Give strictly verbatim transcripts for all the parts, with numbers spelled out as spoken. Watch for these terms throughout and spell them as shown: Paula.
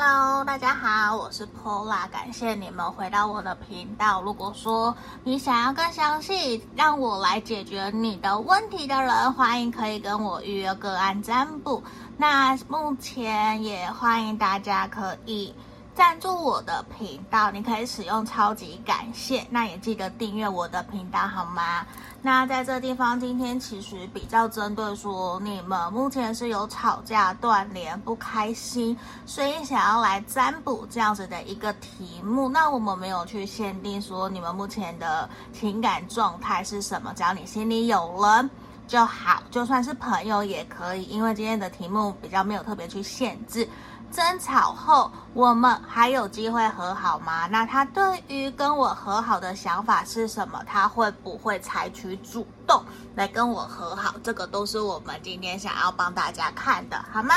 Hello， 大家好，我是 Paula， 感谢你们回到我的频道。如果说你想要更详细让我来解决你的问题的人，欢迎可以跟我预约个案占卜。那目前也欢迎大家可以赞助我的频道，你可以使用超级感谢，那也记得订阅我的频道好吗？那在这地方，今天其实比较针对说你们目前是有吵架、断联、不开心，所以想要来占卜这样子的一个题目。那我们没有去限定说你们目前的情感状态是什么，只要你心里有人就好，就算是朋友也可以，因为今天的题目比较没有特别去限制。争吵后，我们还有机会和好吗？那他对于跟我和好的想法是什么？他会不会采取主动来跟我和好？这个都是我们今天想要帮大家看的，好吗？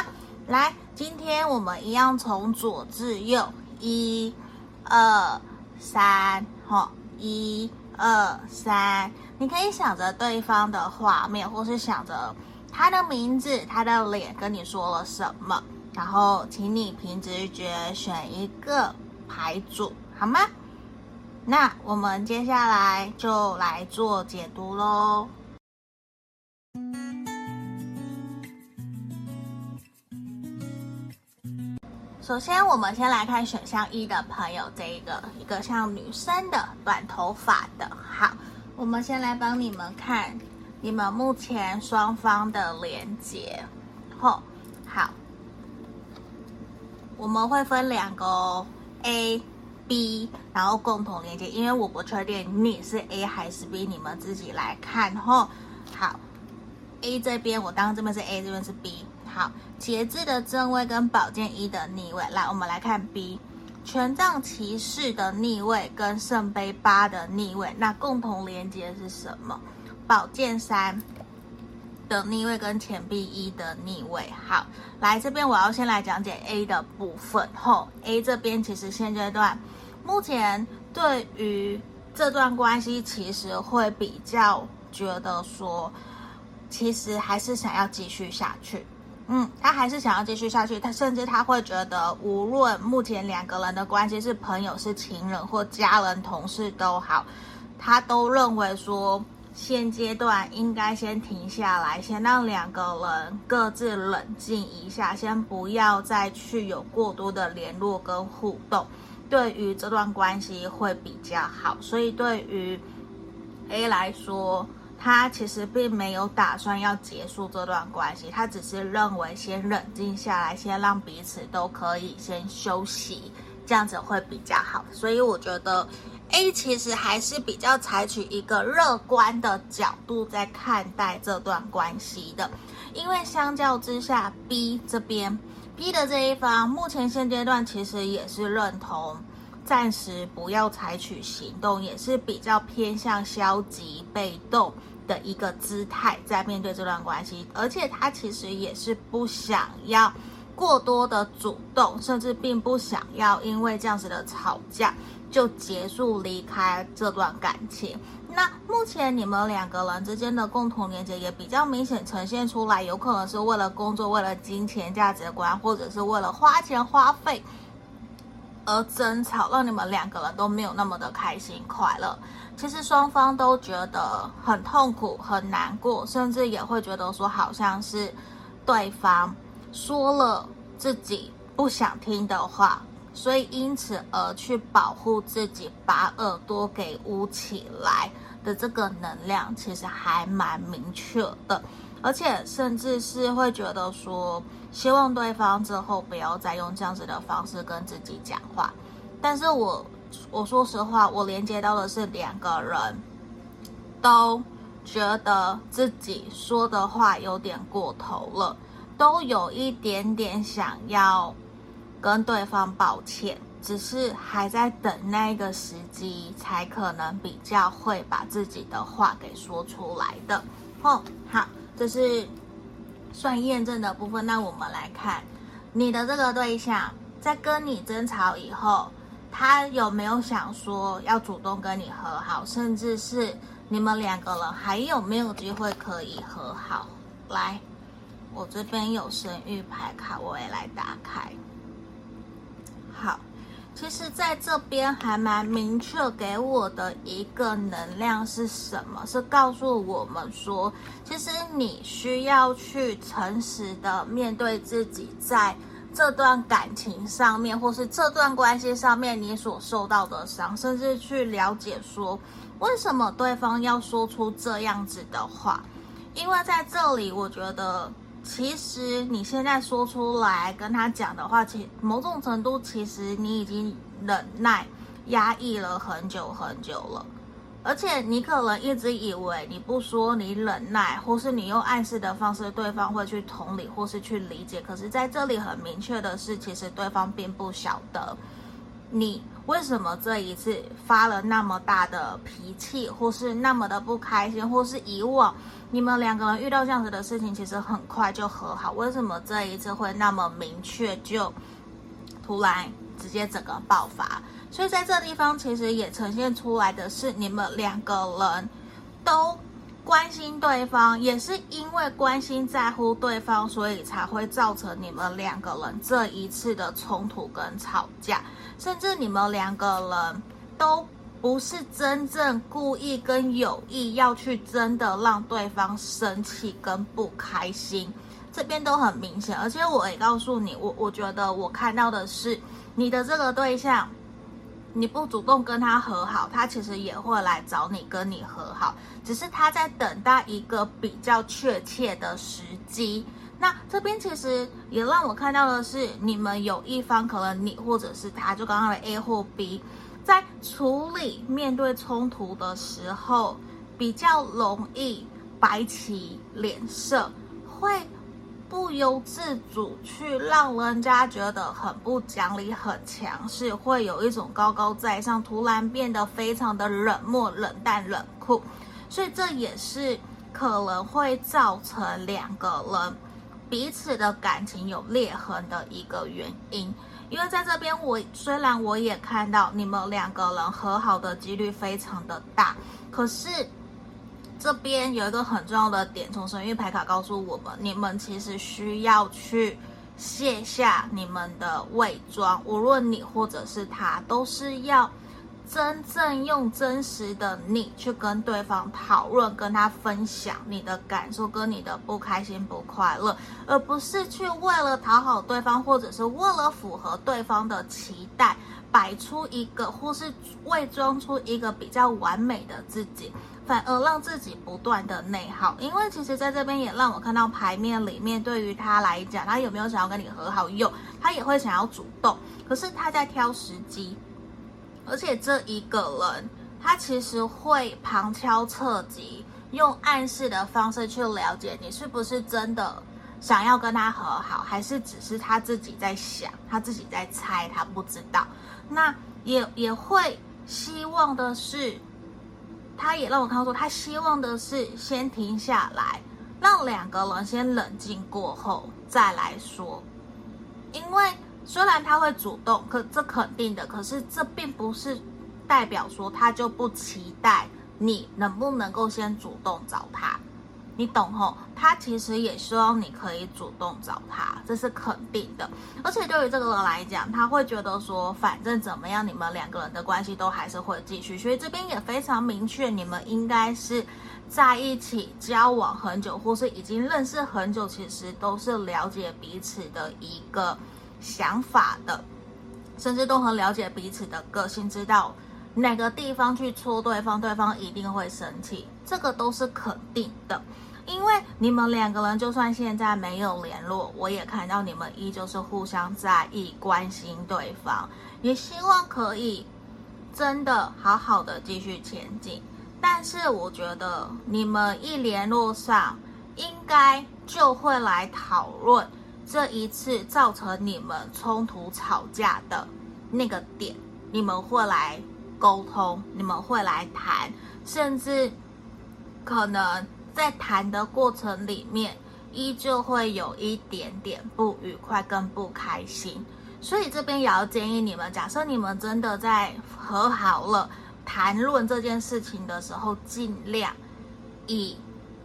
来，今天我们一样从左至右，一、二、三，吼，一、二、三。你可以想着对方的画面，或是想着他的名字、他的脸跟你说了什么。然后，请你凭直觉选一个牌组，好吗？那我们接下来就来做解读咯。首先，我们先来看选项一的朋友，这一个一个像女生的短头发的。好，我们先来帮你们看你们目前双方的连结。吼，好。我们会分两个、哦、A、B， 然后共同连接，因为我不确定你是 A 还是 B， 你们自己来看吼。好 ，A 这边我当然这边是 A， 这边是 B。好，节制的正位跟宝剑一的逆位，来我们来看 B， 权杖骑士的逆位跟圣杯八的逆位，那共同连接是什么？宝剑三的逆位跟钱币一的逆位。好，来这边我要先来讲解 A 的部分后 A 这边其实现阶段目前对于这段关系其实会比较觉得说其实还是想要继续下去，嗯，他还是想要继续下去，他甚至他会觉得无论目前两个人的关系是朋友是情人或家人同事都好，他都认为说现阶段应该先停下来，先让两个人各自冷静一下，先不要再去有过多的联络跟互动，对于这段关系会比较好。所以对于 A 来说，他其实并没有打算要结束这段关系，他只是认为先冷静下来，先让彼此都可以先休息，这样子会比较好。所以我觉得A 其实还是比较采取一个乐观的角度在看待这段关系的，因为相较之下 B 这边 B 的这一方目前现阶段其实也是认同暂时不要采取行动，也是比较偏向消极被动的一个姿态在面对这段关系，而且他其实也是不想要过多的主动，甚至并不想要因为这样子的吵架就结束离开这段感情。那目前你们两个人之间的共同连结也比较明显呈现出来，有可能是为了工作，为了金钱价值观，或者是为了花钱花费而争吵，让你们两个人都没有那么的开心快乐。其实双方都觉得很痛苦很难过，甚至也会觉得说好像是对方说了自己不想听的话，所以因此而去保护自己，把耳朵给捂起来的这个能量其实还蛮明确的，而且甚至是会觉得说希望对方之后不要再用这样子的方式跟自己讲话。但是我我说实话，我连接到的是两个人都觉得自己说的话有点过头了，都有一点点想要跟对方抱歉，只是还在等那一个时机才可能比较会把自己的话给说出来的、哦、好，这是算验证的部分。那我们来看你的这个对象在跟你争吵以后，他有没有想说要主动跟你和好，甚至是你们两个人还有没有机会可以和好。来，我这边有神谕牌卡，我也来打开。好，其实在这边还蛮明确给我的一个能量是什么？是告诉我们说，其实你需要去诚实的面对自己在这段感情上面，或是这段关系上面你所受到的伤，甚至去了解说为什么对方要说出这样子的话。因为在这里我觉得其实你现在说出来跟他讲的话，其某种程度其实你已经忍耐压抑了很久很久了，而且你可能一直以为你不说你忍耐，或是你用暗示的方式对方会去同理或是去理解，可是在这里很明确的是，其实对方并不晓得你为什么这一次发了那么大的脾气，或是那么的不开心，或是以往你们两个人遇到这样子的事情其实很快就和好，为什么这一次会那么明确就突然直接整个爆发。所以在这地方其实也呈现出来的是，你们两个人都关心对方，也是因为关心在乎对方，所以才会造成你们两个人这一次的冲突跟吵架，甚至你们两个人都不是真正故意跟有意要去真的让对方生气跟不开心，这边都很明显。而且我也告诉你，我我觉得我看到的是你的这个对象，你不主动跟他和好，他其实也会来找你跟你和好，只是他在等待一个比较确切的时机。那这边其实也让我看到的是，你们有一方可能你或者是他，就刚刚的 A 或 B， 在处理面对冲突的时候比较容易摆起脸色，会不由自主去让人家觉得很不讲理很强势，会有一种高高在上，突然变得非常的冷漠冷淡冷酷，所以这也是可能会造成两个人彼此的感情有裂痕的一个原因。因为在这边我虽然我也看到你们两个人和好的几率非常的大，可是这边有一个很重要的点，从神谕牌卡告诉我们，你们其实需要去卸下你们的伪装，无论你或者是他，都是要真正用真实的你去跟对方讨论，跟他分享你的感受跟你的不开心不快乐，而不是去为了讨好对方，或者是为了符合对方的期待，摆出一个或是伪装出一个比较完美的自己，反而让自己不断的内耗。因为其实在这边也让我看到牌面里面，对于他来讲，他有没有想要跟你和好，有，他也会想要主动，可是他在挑时机，而且这一个人他其实会旁敲侧击，用暗示的方式去了解你是不是真的想要跟他和好，还是只是他自己在想，他自己在猜，他不知道。那也也会希望的是，他也让我看到说，他希望的是先停下来，让两个人先冷静过后再来说。因为虽然他会主动，可这肯定的，可是这并不是代表说他就不期待你能不能够先主动找他，你懂吼？他其实也希望你可以主动找他，这是肯定的。而且对于这个人来讲，他会觉得说，反正怎么样，你们两个人的关系都还是会继续，所以这边也非常明确，你们应该是在一起交往很久，或是已经认识很久，其实都是了解彼此的一个想法的，甚至都很了解彼此的个性，知道哪个地方去戳对方，对方一定会生气，这个都是肯定的。因为你们两个人就算现在没有联络，我也看到你们依旧是互相在意关心对方，也希望可以真的好好的继续前进。但是我觉得你们一联络上，应该就会来讨论这一次造成你们冲突吵架的那个点，你们会来沟通，你们会来谈，甚至可能在谈的过程里面依旧会有一点点不愉快跟不开心。所以这边也要建议你们，假设你们真的在和好了谈论这件事情的时候，尽量以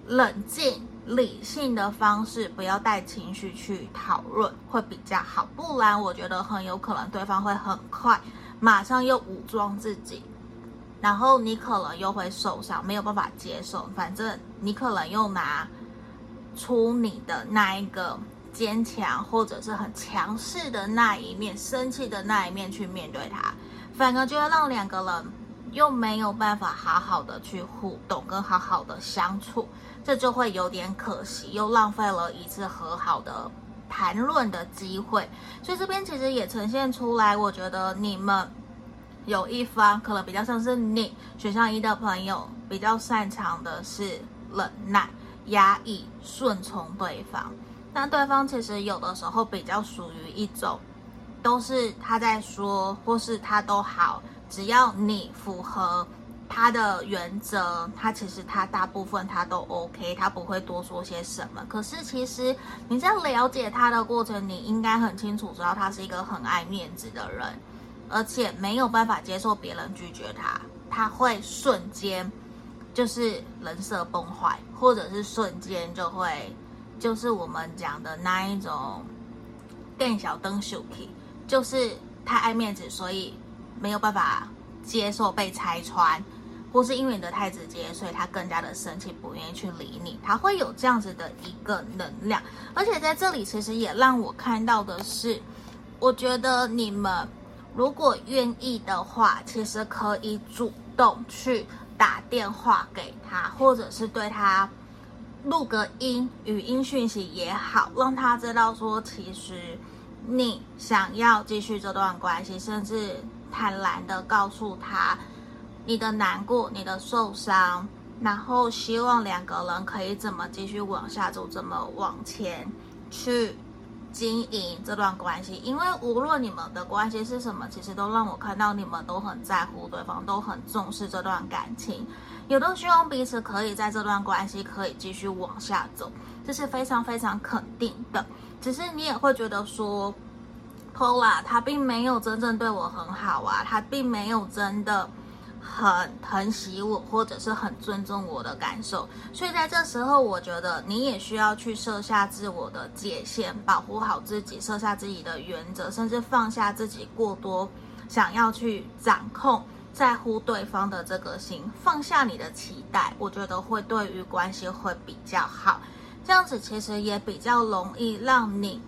冷静理性的方式，不要带情绪去讨论会比较好，不然我觉得很有可能对方会很快马上又武装自己，然后你可能又会受伤，没有办法接受。反正你可能又拿出你的那一个坚强或者是很强势的那一面，生气的那一面去面对他，反而就会让两个人又没有办法好好的去互动跟好好的相处，这就会有点可惜，又浪费了一次和好的谈论的机会。所以这边其实也呈现出来，我觉得你们有一方可能比较像是你选项一的朋友比较擅长的是忍耐、压抑、顺从对方，但对方其实有的时候比较属于一种都是他在说或是他都好，只要你符合他的原则，他其实他大部分他都 OK， 他不会多说些什么。可是其实你在了解他的过程，你应该很清楚知道他是一个很爱面子的人，而且没有办法接受别人拒绝他，他会瞬间就是人设崩坏，或者是瞬间就会就是我们讲的那一种更小灯秀气，就是太爱面子，所以没有办法接受被拆穿，或是因为你的太直接，所以他更加的生气，不愿意去理你，他会有这样子的一个能量。而且在这里其实也让我看到的是，我觉得你们如果愿意的话，其实可以主动去打电话给他，或者是对他录个音语音讯息也好，让他知道说其实你想要继续这段关系，甚至坦然的告诉他你的难过、你的受伤，然后希望两个人可以怎么继续往下走，怎么往前去经营这段关系。因为无论你们的关系是什么，其实都让我看到你们都很在乎对方，都很重视这段感情，也都希望彼此可以在这段关系可以继续往下走，这是非常非常肯定的。只是你也会觉得说，Paula 他并没有真正对我很好啊，他并没有真的很疼惜我，或者是很尊重我的感受。所以在这时候，我觉得你也需要去设下自我的界限，保护好自己，设下自己的原则，甚至放下自己过多想要去掌控、在乎对方的这个心，放下你的期待，我觉得会对于关系会比较好。这样子其实也比较容易让你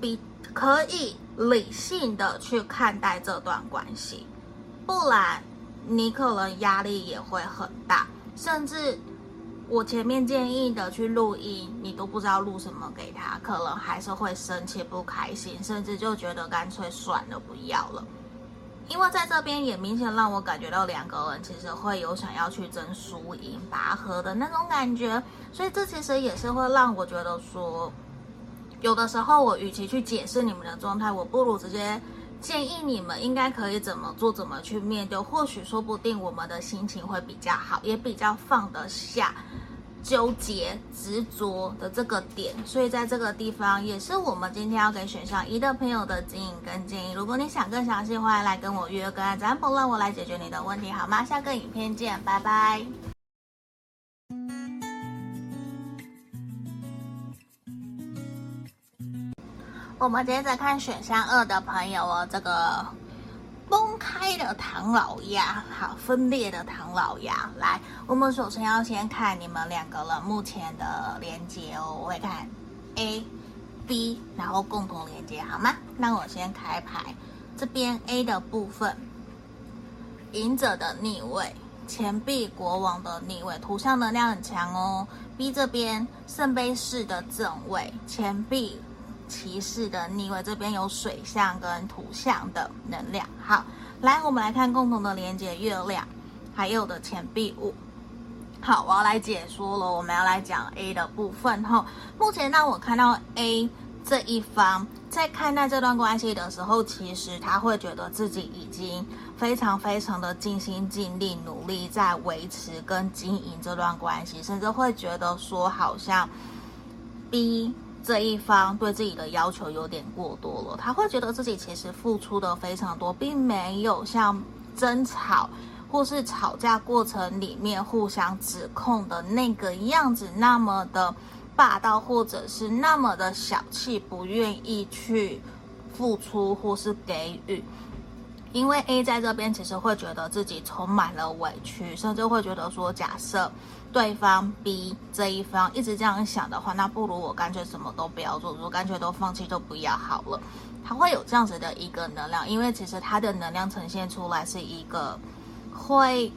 比可以理性的去看待这段关系，不然你可能压力也会很大，甚至我前面建议的去录音，你都不知道录什么给他，可能还是会生气不开心，甚至就觉得干脆算了不要了。因为在这边也明显让我感觉到两个人其实会有想要去争输赢拔河的那种感觉，所以这其实也是会让我觉得说，有的时候我与其去解释你们的状态，我不如直接建议你们应该可以怎么做，怎么去面对，或许说不定我们的心情会比较好，也比较放得下纠结执着的这个点。所以在这个地方也是我们今天要给选项一的朋友的指引跟建议。如果你想更详细，欢迎来跟我约个案占卜，让我来解决你的问题好吗？下个影片见，拜拜。我们接着看选项二的朋友哦，这个崩开的唐老鸭，好，分裂的唐老鸭。来，我们首先要先看你们两个人目前的连结哦，我会看 A、B， 然后共同连结，好吗？那我先开牌，这边 A 的部分，隐者的逆位，钱币国王的逆位，图像能量很强哦。B 这边圣杯四的正位，钱币骑士的逆位，这边有水象跟土象的能量。好，来我们来看共同的连结，月亮还有的钱币五。好，我要来解说了，我们要来讲 A 的部分吼。目前让我看到 A 这一方在看待这段关系的时候，其实他会觉得自己已经非常非常的尽心尽力努力在维持跟经营这段关系，甚至会觉得说好像 B这一方对自己的要求有点过多了，他会觉得自己其实付出的非常多，并没有像争吵或是吵架过程里面互相指控的那个样子那么的霸道，或者是那么的小气，不愿意去付出或是给予。因为 A 在这边其实会觉得自己充满了委屈，甚至会觉得说，假设对方 B 这一方一直这样想的话，那不如我干脆什么都不要做，我干脆都放弃都不要好了。他会有这样子的一个能量，因为其实他的能量呈现出来是一个会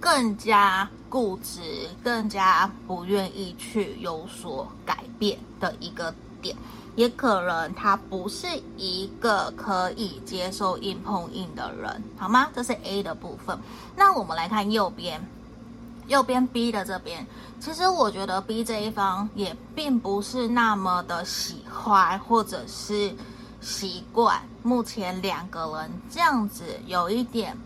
更加固执，更加不愿意去有所改变的一个点。也可能他不是一个可以接受硬碰硬的人，好吗？这是 A 的部分。那我们来看右边，右边 B 的这边，其实我觉得 B 这一方也并不是那么的喜欢或者是习惯目前两个人这样子有一点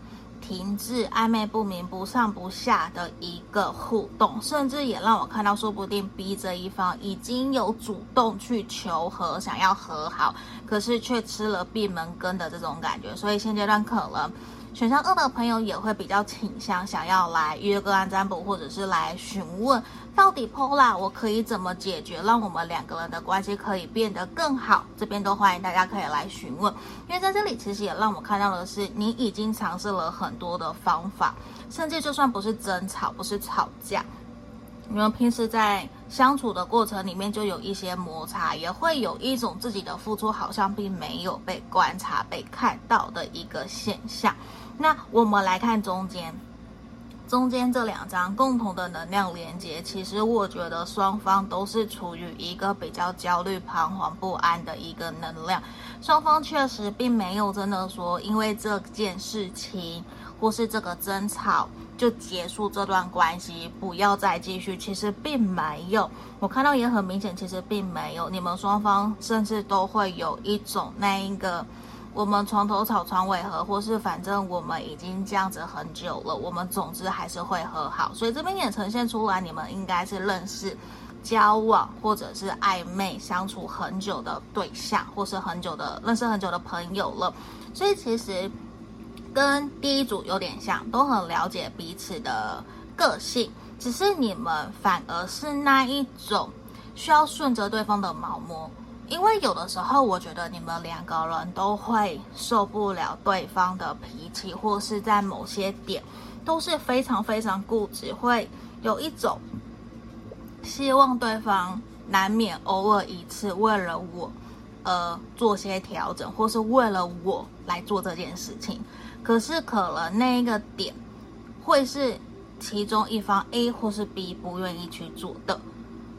停滞、暧昧不明、不上不下的一个互动，甚至也让我看到，说不定 B 这一方已经有主动去求和，想要和好，可是却吃了闭门羹的这种感觉。所以现阶段可能选项二的朋友也会比较倾向想要来约个案占卜，或者是来询问到底 Paula 我可以怎么解决，让我们两个人的关系可以变得更好。这边都欢迎大家可以来询问，因为在这里其实也让我看到的是，你已经尝试了很多的方法，甚至就算不是争吵，不是吵架，你们平时在相处的过程里面就有一些摩擦，也会有一种自己的付出好像并没有被观察、被看到的一个现象。那我们来看中间，中间这两张共同的能量连接，其实我觉得双方都是处于一个比较焦虑、彷徨、不安的一个能量。双方确实并没有真的说因为这件事情或是这个争吵就结束这段关系，不要再继续，其实并没有。我看到也很明显，其实并没有。你们双方甚至都会有一种那一个我们床头吵床尾和，或是反正我们已经这样子很久了，我们总之还是会和好。所以这边也呈现出来，你们应该是认识、交往或者是暧昧相处很久的对象，或是很久的认识很久的朋友了。所以其实跟第一组有点像，都很了解彼此的个性，只是你们反而是那一种需要顺着对方的毛摸，因为有的时候我觉得你们两个人都会受不了对方的脾气，或是在某些点都是非常非常固执，会有一种希望对方难免偶尔一次为了我呃做些调整，或是为了我来做这件事情。可是可能那一个点会是其中一方 A 或是 B 不愿意去做的，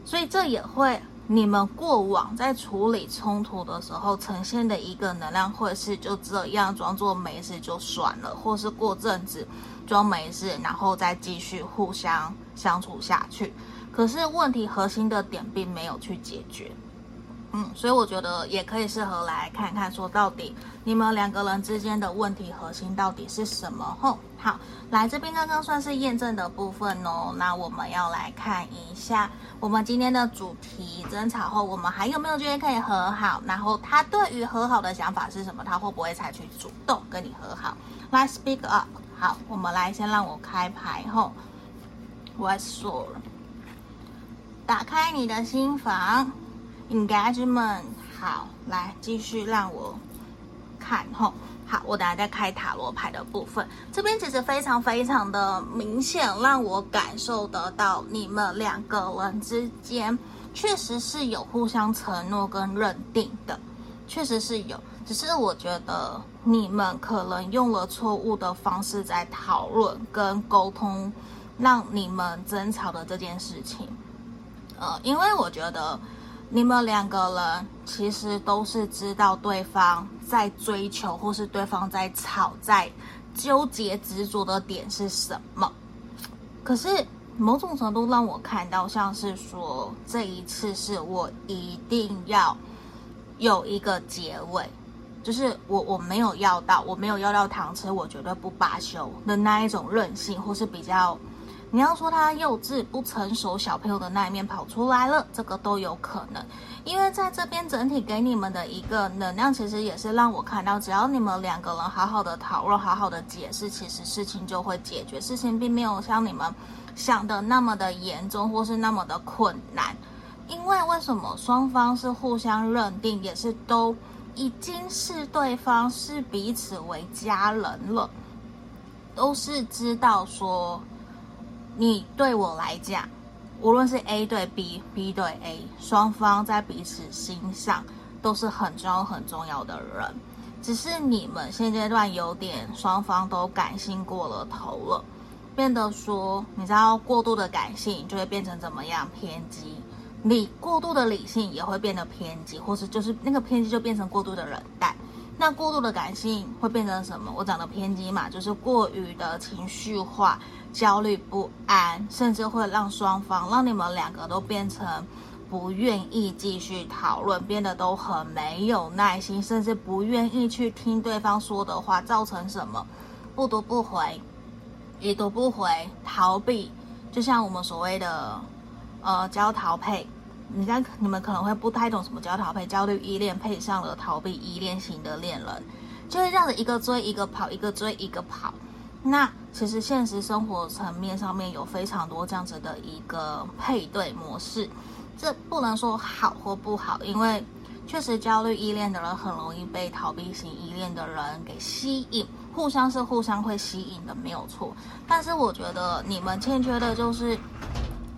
所以这也会你们过往在处理冲突的时候呈现的一个能量，会是就这样装作没事就算了，或是过阵子装没事，然后再继续互相相处下去。可是问题核心的点并没有去解决。嗯，所以我觉得也可以适合来看看，说到底你们两个人之间的问题核心到底是什么。吼，好，来这边刚刚算是验证的部分哦。那我们要来看一下我们今天的主题，争吵后我们还有没有觉得可以和好，然后他对于和好的想法是什么，他会不会采取主动跟你和好。来 speak up。 好，我们来先让我开牌。吼，我说了，打开你的心房，engagement。 好，来继续让我看。吼，好，我等下再开塔罗牌的部分。这边其实非常非常的明显，让我感受得到你们两个人之间确实是有互相承诺跟认定的，确实是有，只是我觉得你们可能用了错误的方式在讨论跟沟通让你们争吵的这件事情。呃，因为我觉得你们两个人其实都是知道对方在追求，或是对方在吵、在纠结、执着的点是什么。可是某种程度让我看到，像是说这一次是我一定要有一个结尾，就是我我没有要到，我没有要到糖吃，我绝对不罢休的那一种任性，或是比较你要说他幼稚不成熟，小朋友的那一面跑出来了，这个都有可能。因为在这边整体给你们的一个能量，其实也是让我看到，只要你们两个人好好的讨论，好好的解释，其实事情就会解决。事情并没有像你们想的那么的严重，或是那么的困难。因为为什么双方是互相认定，也是都已经是对方是彼此为家人了，都是知道说，你对我来讲，无论是 A 对 B，B 对 A， 双方在彼此心上都是很重要很重要的人，只是你们现阶段有点双方都感性过了头了，变得说，你知道过度的感性就会变成怎么样？偏激。你过度的理性也会变得偏激，或是就是那个偏激就变成过度的冷淡，那过度的感性会变成什么？我讲的偏激嘛，就是过于的情绪化、焦虑不安，甚至会让双方让你们两个都变成不愿意继续讨论，变得都很没有耐心，甚至不愿意去听对方说的话，造成什么？不读不回，已读不回，逃避，就像我们所谓的。呃，焦逃配，你看你们可能会不太懂什么焦逃配，焦虑依恋配上了逃避依恋型的恋人，就会这样子一个追一个跑，一个追一个跑。那其实现实生活层面上面有非常多这样子的一个配对模式，这不能说好或不好，因为确实焦虑依恋的人很容易被逃避型依恋的人给吸引，互相是互相会吸引的，没有错。但是我觉得你们欠缺的就是。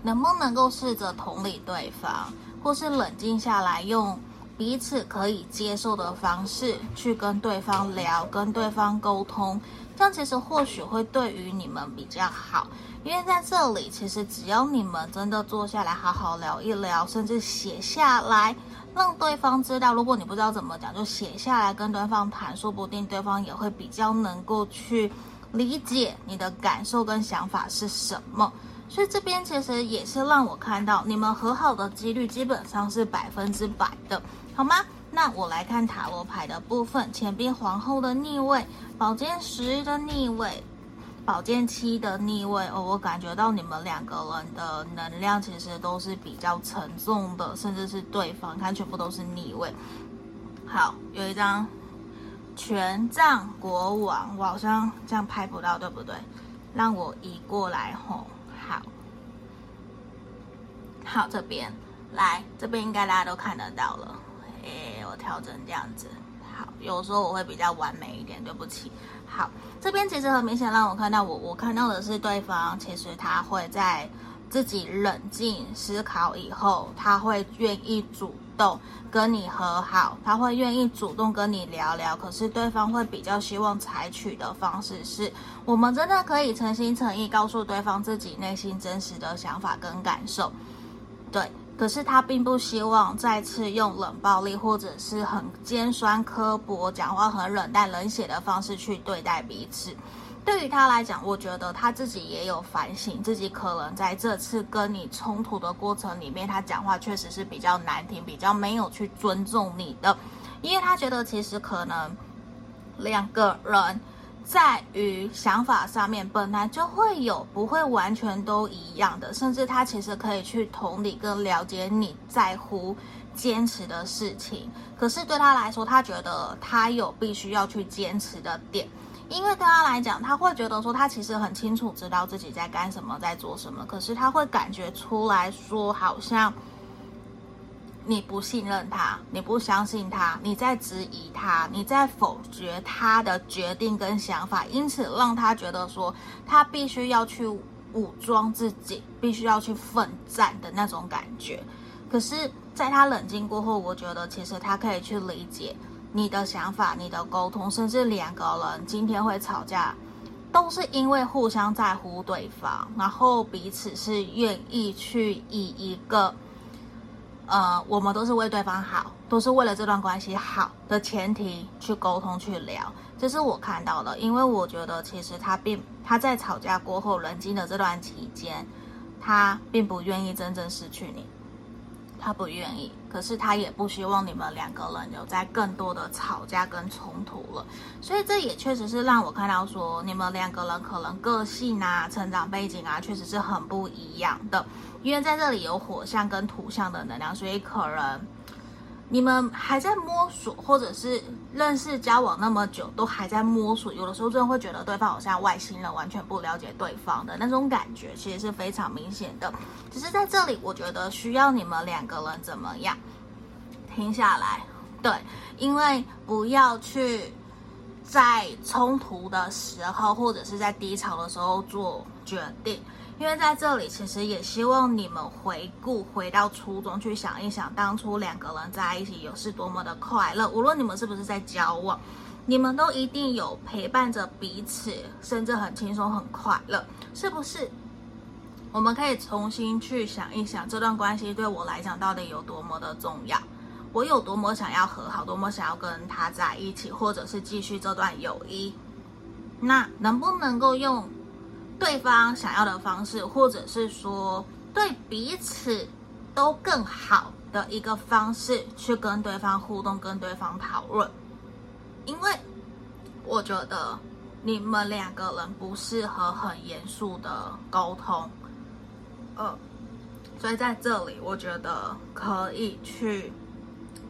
能不能够试着同理对方，或是冷静下来，用彼此可以接受的方式去跟对方聊，跟对方沟通，这样其实或许会对于你们比较好。因为在这里，其实只要你们真的坐下来好好聊一聊，甚至写下来，让对方知道。如果你不知道怎么讲，就写下来跟对方谈，说不定对方也会比较能够去理解你的感受跟想法是什么。所以这边其实也是让我看到你们和好的几率基本上是百分之百的，好吗？那我来看塔罗牌的部分，钱币皇后的逆位，宝剑十的逆位，宝剑七的逆位哦，我感觉到你们两个人的能量其实都是比较沉重的，甚至是对方，你看全部都是逆位。好，有一张权杖国王，我好像这样拍不到，对不对？让我移过来吼。好，好，这边来，这边应该大家都看得到了。诶，我调整这样子。好，有时候我会比较完美一点，对不起。好，这边其实很明显让我看到我，我看到的是对方，其实他会在自己冷静思考以后，他会愿意主动跟你和好，他会愿意主动跟你聊聊。可是对方会比较希望采取的方式是，我们真的可以诚心诚意告诉对方自己内心真实的想法跟感受，对。可是他并不希望再次用冷暴力或者是很尖酸刻薄、讲话很冷淡冷血的方式去对待彼此。对于他来讲，我觉得他自己也有反省，自己可能在这次跟你冲突的过程里面，他讲话确实是比较难听，比较没有去尊重你的，因为他觉得其实可能两个人在于想法上面本来就会有不会完全都一样的，甚至他其实可以去同理跟了解你在乎坚持的事情，可是对他来说，他觉得他有必须要去坚持的点。因为对他来讲，他会觉得说他其实很清楚知道自己在干什么，在做什么，可是他会感觉出来说，好像你不信任他，你不相信他，你在质疑他，你在否决他的决定跟想法，因此让他觉得说他必须要去武装自己，必须要去奋战的那种感觉。可是在他冷静过后，我觉得其实他可以去理解你的想法，你的沟通，甚至两个人今天会吵架，都是因为互相在乎对方，然后彼此是愿意去以一个呃，我们都是为对方好，都是为了这段关系好的前提去沟通去聊，这是我看到的。因为我觉得其实他并他在吵架过后冷静的这段期间，他并不愿意真正失去你，他不愿意，可是他也不希望你们两个人有在更多的吵架跟冲突了，所以这也确实是让我看到说你们两个人可能个性啊、成长背景啊，确实是很不一样的。因为在这里有火象跟土象的能量，所以可能你们还在摸索，或者是认识交往那么久都还在摸索，有的时候真的会觉得对方好像外星人，完全不了解对方的那种感觉，其实是非常明显的。只是在这里我觉得需要你们两个人怎么样停下来，对，因为不要去在冲突的时候或者是在低潮的时候做决定，因为在这里其实也希望你们回顾回到初衷，去想一想当初两个人在一起有是多么的快乐，无论你们是不是在交往，你们都一定有陪伴着彼此，甚至很轻松很快乐，是不是？我们可以重新去想一想，这段关系对我来讲到底有多么的重要，我有多么想要和好，多么想要跟他在一起，或者是继续这段友谊，那能不能够用对方想要的方式，或者是说对彼此都更好的一个方式去跟对方互动，跟对方讨论。因为我觉得你们两个人不适合很严肃的沟通，呃，所以在这里我觉得可以去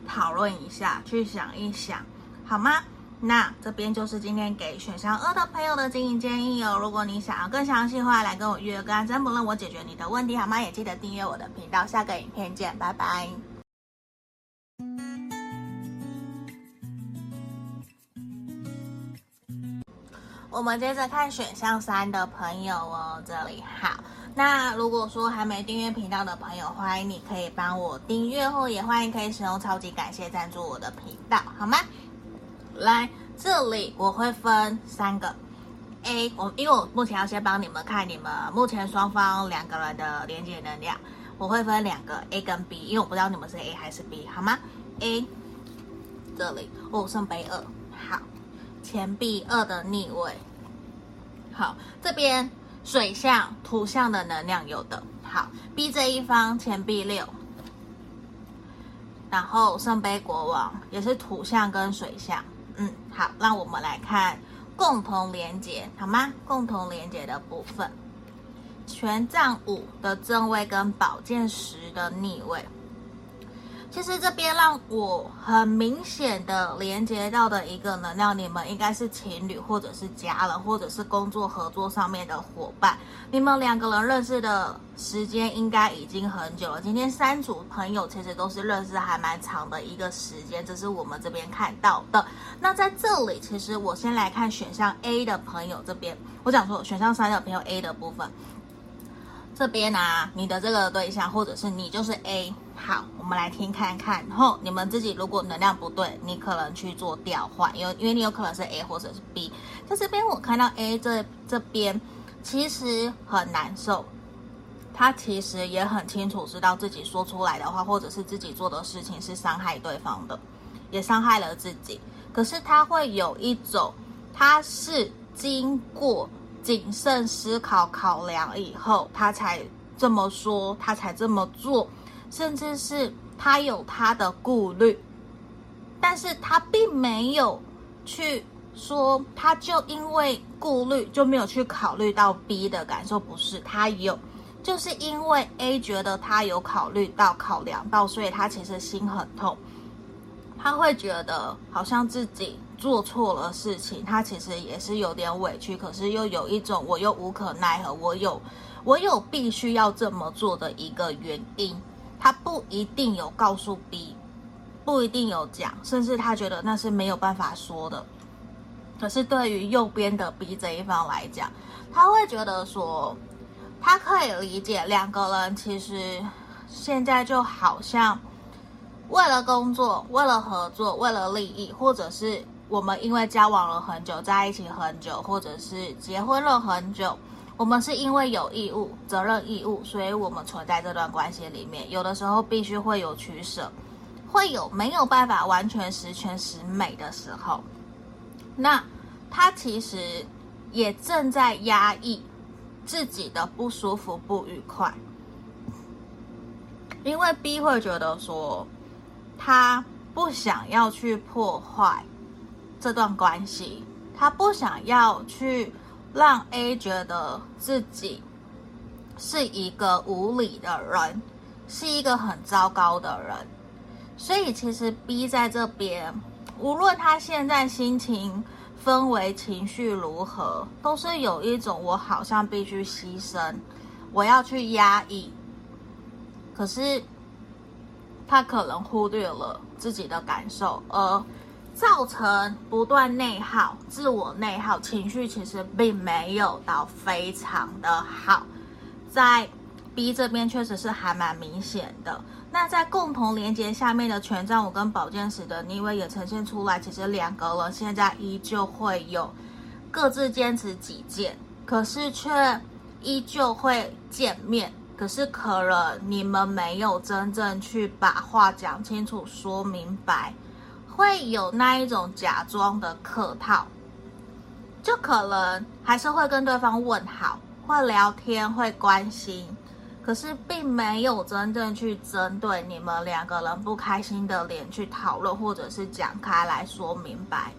讨论一下，去想一想，好吗？那这边就是今天给选项二的朋友的经营建议哦。如果你想要更详细的话，来跟我预约个案占卜，让我解决你的问题，好吗？也记得订阅我的频道，下个影片见，拜拜。我们接着看选项三的朋友哦，这里好。那如果说还没订阅频道的朋友，欢迎你可以帮我订阅，或也欢迎可以使用超级感谢赞助我的频道，好吗？来这里我会分三个 A， 我因为我目前要先帮你们看你们目前双方两个人的连结能量，我会分两个 A 跟 B， 因为我不知道你们是 A 还是 B， 好吗？ A 这里哦，圣杯二，好，钱币二的逆位，好，这边水象土象的能量有的，好， B 这一方钱币六，然后圣杯国王也是土象跟水象。嗯，好，让我们来看共同连结，好吗？共同连结的部分，权杖五的正位跟宝剑十的逆位。其实这边让我很明显的连接到的一个能量，你们应该是情侣，或者是家人，或者是工作合作上面的伙伴。你们两个人认识的时间应该已经很久了。今天三组朋友其实都是认识还蛮长的一个时间，这是我们这边看到的。那在这里，其实我先来看选项 A 的朋友这边，我讲说选项三的朋友 A 的部分。这边啊，你的这个对象或者是你就是 A， 好，我们来听看看，然后你们自己如果能量不对，你可能去做调换，因为因为你有可能是 A 或者是 B。在这边我看到 A 这这边其实很难受，他其实也很清楚知道自己说出来的话或者是自己做的事情是伤害对方的，也伤害了自己，可是他会有一种他是经过谨慎思考考量以后他才这么说，他才这么做，甚至是他有他的顾虑，但是他并没有去说他就因为顾虑就没有去考虑到 B 的感受，不是，他有，就是因为 A 觉得他有考虑到考量到，所以他其实心很痛，他会觉得好像自己做错了事情，他其实也是有点委屈，可是又有一种我又无可奈何，我有我有必须要这么做的一个原因，他不一定有告诉 B， 不一定有讲，甚至他觉得那是没有办法说的。可是对于右边的 B 这一方来讲，他会觉得说他可以理解两个人其实现在就好像为了工作，为了合作，为了利益，或者是我们因为交往了很久，在一起很久，或者是结婚了很久，我们是因为有义务、责任义务，所以我们存在这段关系里面，有的时候必须会有取舍，会有没有办法完全十全十美的时候。那他其实也正在压抑自己的不舒服、不愉快，因为 B 会觉得说他不想要去破坏这段关系，他不想要去让 A 觉得自己是一个无理的人，是一个很糟糕的人。所以其实 B 在这边，无论他现在心情氛围情绪如何，都是有一种我好像必须牺牲，我要去压抑，可是他可能忽略了自己的感受，而造成不断内耗，自我内耗，情绪其实并没有到非常的好，在 B 这边确实是还蛮明显的。那在共同连结下面的权杖五跟宝剑十的逆位也呈现出来，其实两个人现在依旧会有各自坚持己见，可是却依旧会见面，可是可能你们没有真正去把话讲清楚说明白，会有那一种假装的客套，就可能还是会跟对方问好，会聊天，会关心，可是并没有真正去针对你们两个人不开心的点去讨论，或者是讲开来说明白，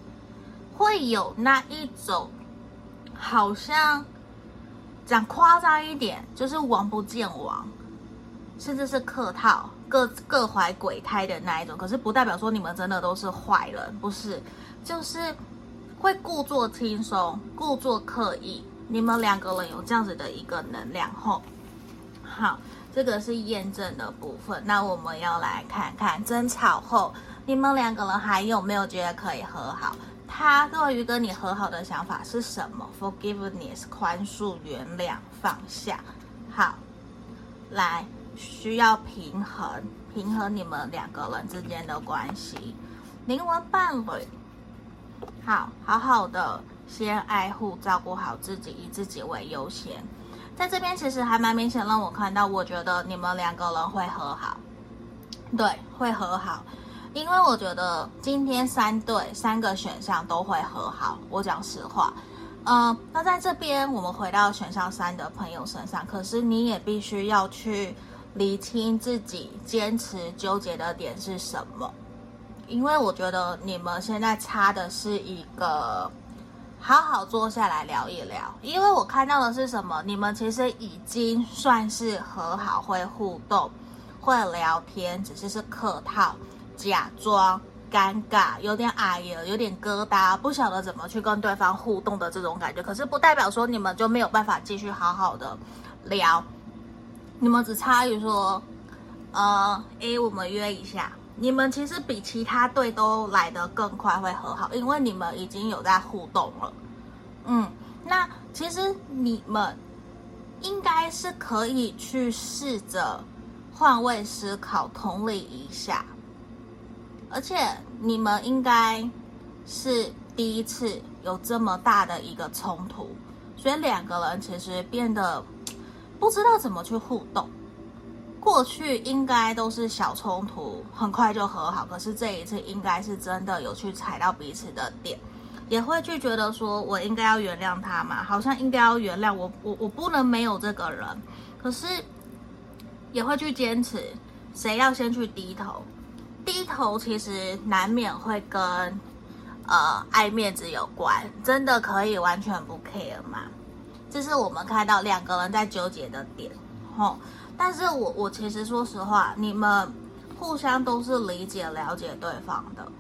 会有那一种好像讲夸张一点就是王不见王，甚至是客套，各各怀鬼胎的那一种。可是不代表说你们真的都是坏人，不是，就是会故作轻松，故作刻意，你们两个人有这样子的一个能量后。好，这个是验证的部分。那我们要来看看争吵后你们两个人还有没有觉得可以和好，他对于跟你和好的想法是什么？ forgiveness 宽恕原谅放下。好，来需要平衡，平衡你们两个人之间的关系。灵魂伴侣，好好好的先爱护照顾好自己，以自己为优先。在这边其实还蛮明显让我看到，我觉得你们两个人会和好，对，会和好，因为我觉得今天三对三个选项都会和好，我讲实话。呃，那在这边我们回到选项三的朋友身上，可是你也必须要去理清自己坚持纠结的点是什么，因为我觉得你们现在差的是一个好好坐下来聊一聊。因为我看到的是什么？你们其实已经算是和好，会互动，会聊天，只是是客套，假装尴尬，有点哎呀，有点疙瘩，不晓得怎么去跟对方互动的这种感觉。可是不代表说你们就没有办法继续好好的聊，你们只差于说呃，诶，我们约一下。你们其实比其他队都来得更快会和好，因为你们已经有在互动了。嗯，那其实你们应该是可以去试着换位思考，同理一下。而且你们应该是第一次有这么大的一个冲突，所以两个人其实变得不知道怎么去互动。过去应该都是小冲突，很快就和好，可是这一次应该是真的有去踩到彼此的点，也会去觉得说我应该要原谅他嘛，好像应该要原谅我，我我不能没有这个人，可是也会去坚持谁要先去低头。低头其实难免会跟呃爱面子有关，真的可以完全不 care 吗？这是我们看到两个人在纠结的点吼。但是我我其实说实话，你们互相都是理解了解对方的，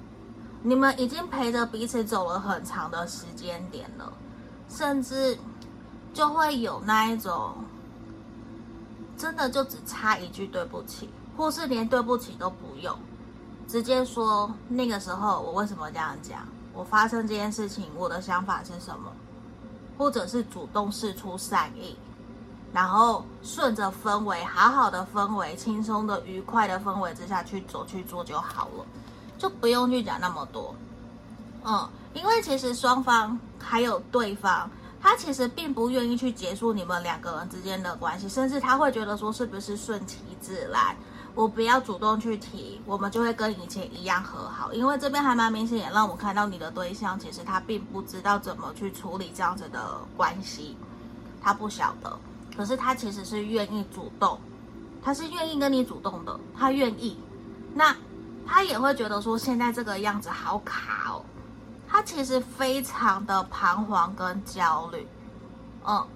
你们已经陪着彼此走了很长的时间点了，甚至就会有那一种真的就只差一句对不起，或是连对不起都不用，直接说那个时候我为什么这样讲，我发生这件事情我的想法是什么，或者是主动释出善意，然后顺着氛围，好好的氛围，轻松的愉快的氛围之下去走去做就好了，就不用去讲那么多。嗯，因为其实双方还有对方他其实并不愿意去结束你们两个人之间的关系，甚至他会觉得说是不是顺其自然，我不要主动去提，我们就会跟以前一样和好。因为这边还蛮明显也让我看到你的对象其实他并不知道怎么去处理这样子的关系，他不晓得，可是他其实是愿意主动他是愿意跟你主动的，他愿意，那他也会觉得说现在这个样子好卡哦，他其实非常的彷徨跟焦虑，嗯，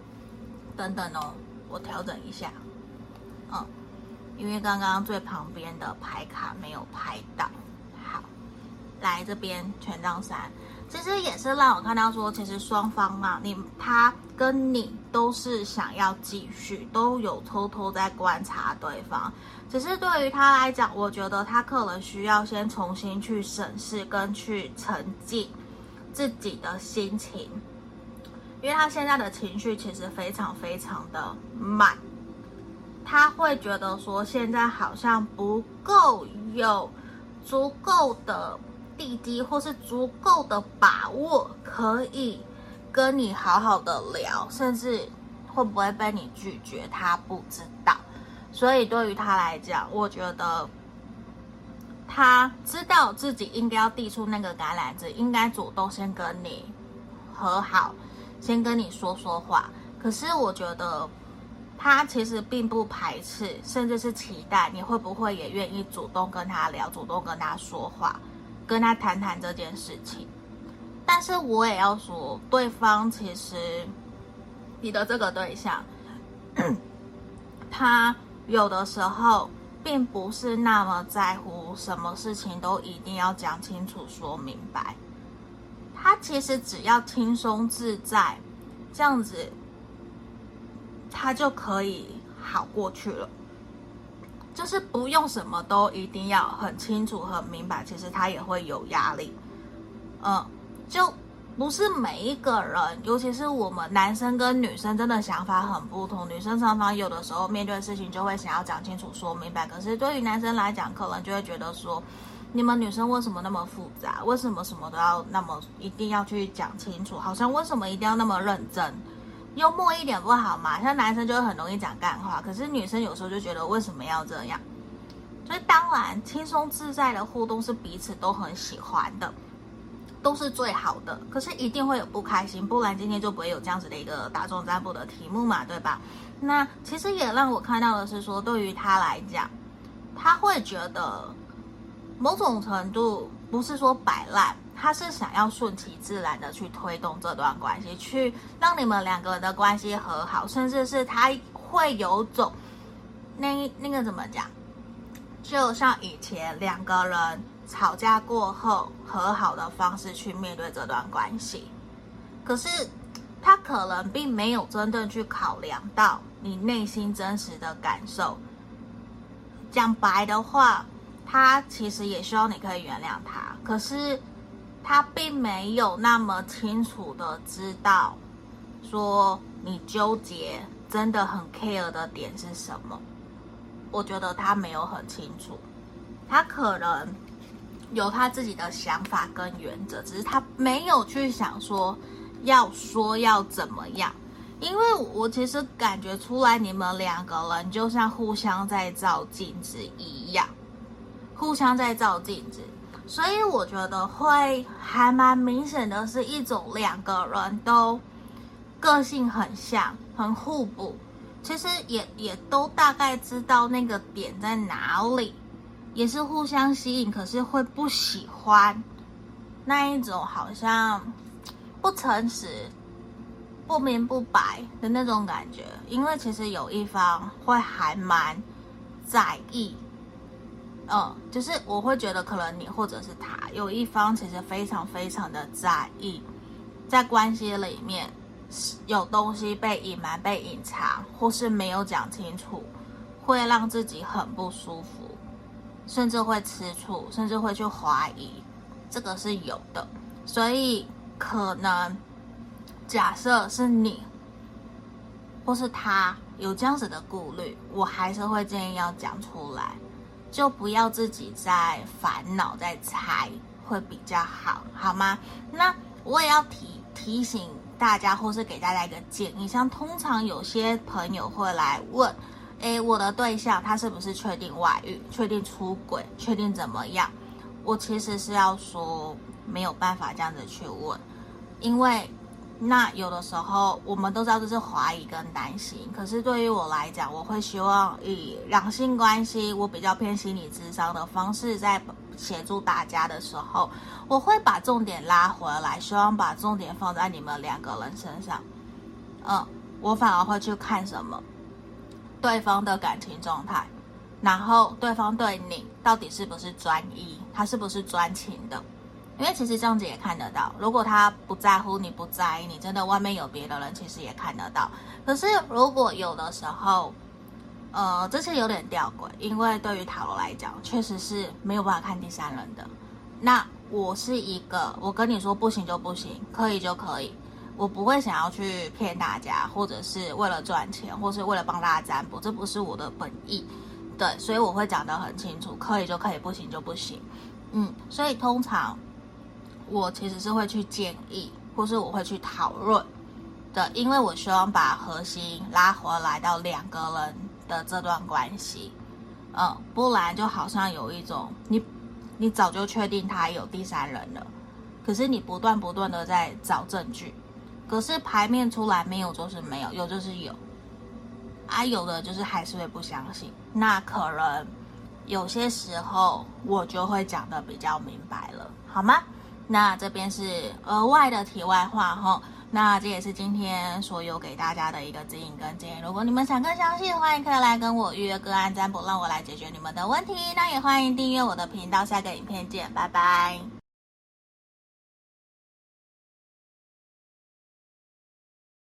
等等哦，我调整一下，嗯，因为刚刚最旁边的牌卡没有拍到，好，来这边权杖三，其实也是让我看到说，其实双方嘛，你他跟你都是想要继续，都有偷偷在观察对方，只是对于他来讲，我觉得他可能需要先重新去审视跟去沉浸自己的心情，因为他现在的情绪其实非常非常的满，他会觉得说现在好像不够有足够的地基或是足够的把握可以跟你好好的聊，甚至会不会被你拒绝他不知道，所以对于他来讲，我觉得他知道自己应该要递出那个橄榄枝，应该主动先跟你和好，先跟你说说话，可是我觉得他其实并不排斥，甚至是期待你会不会也愿意主动跟他聊，主动跟他说话，跟他谈谈这件事情。但是我也要说，对方其实你的这个对象他有的时候并不是那么在乎什么事情都一定要讲清楚说明白，他其实只要轻松自在这样子，他就可以好过去了，就是不用什么都一定要很清楚很明白，其实他也会有压力。嗯，就不是每一个人，尤其是我们男生跟女生真的想法很不同，女生常常有的时候面对事情就会想要讲清楚说明白，可是对于男生来讲，可能就会觉得说你们女生为什么那么复杂，为什么什么都要那么一定要去讲清楚，好像为什么一定要那么认真，幽默一点不好嘛，像男生就会很容易讲干话，可是女生有时候就觉得为什么要这样，所以当然轻松自在的互动是彼此都很喜欢的，都是最好的，可是一定会有不开心，不然今天就不会有这样子的一个大众占卜的题目嘛，对吧？那其实也让我看到的是说，对于他来讲，他会觉得某种程度不是说摆烂，他是想要顺其自然的去推动这段关系，去让你们两个人的关系和好，甚至是他会有种那那个怎么讲，就像以前两个人吵架过后和好的方式去面对这段关系。可是他可能并没有真正去考量到你内心真实的感受，讲白的话，他其实也希望你可以原谅他，可是他并没有那么清楚的知道说你纠结真的很 care 的点是什么，我觉得他没有很清楚，他可能有他自己的想法跟原则，只是他没有去想说要说要怎么样，因为我其实感觉出来你们两个人就像互相在照镜子一样，互相在照镜子，所以我觉得会还蛮明显的是一种两个人都个性很像，很互补，其实也也都大概知道那个点在哪里，也是互相吸引，可是会不喜欢那一种好像不诚实不明不白的那种感觉，因为其实有一方会还蛮在意，嗯，就是我会觉得可能你或者是他有一方其实非常非常的在意，在关系里面有东西被隐瞒被隐藏或是没有讲清楚，会让自己很不舒服，甚至会吃醋，甚至会去怀疑，这个是有的。所以可能假设是你或是他有这样子的顾虑，我还是会建议要讲出来，就不要自己在烦恼在猜会比较好，好吗？那我也要提提醒大家，或是给大家一个建议，像通常有些朋友会来问，诶，我的对象他是不是确定外遇，确定出轨，确定怎么样，我其实是要说没有办法这样子去问，因为那有的时候我们都知道这是怀疑跟担心，可是对于我来讲，我会希望以两性关系，我比较偏心理咨商的方式在协助大家的时候，我会把重点拉回来，希望把重点放在你们两个人身上。嗯，我反而会去看什么对方的感情状态，然后对方对你到底是不是专一，他是不是专情的。因为其实这样子也看得到，如果他不在乎你，不在意你，真的外面有别的人其实也看得到。可是如果有的时候呃，这是有点吊诡，因为对于塔罗来讲确实是没有办法看第三人的。那我是一个，我跟你说不行就不行，可以就可以，我不会想要去骗大家，或者是为了赚钱，或是为了帮大家占卜，这不是我的本意。对，所以我会讲得很清楚，可以就可以，不行就不行。嗯，所以通常我其实是会去建议，或是我会去讨论的，因为我希望把核心拉回来到两个人的这段关系。嗯，不然就好像有一种你你早就确定他有第三人了，可是你不断不断的在找证据，可是牌面出来没有就是没有，有就是有啊，有的就是还是会不相信。那可能有些时候我就会讲的比较明白了，好吗？那这边是额外的题外话吼，那这也是今天所有给大家的一个指引跟建议。如果你们想更详细的话，也可以来跟我预约个案占卜，让我来解决你们的问题。那也欢迎订阅我的频道，下个影片见，拜拜。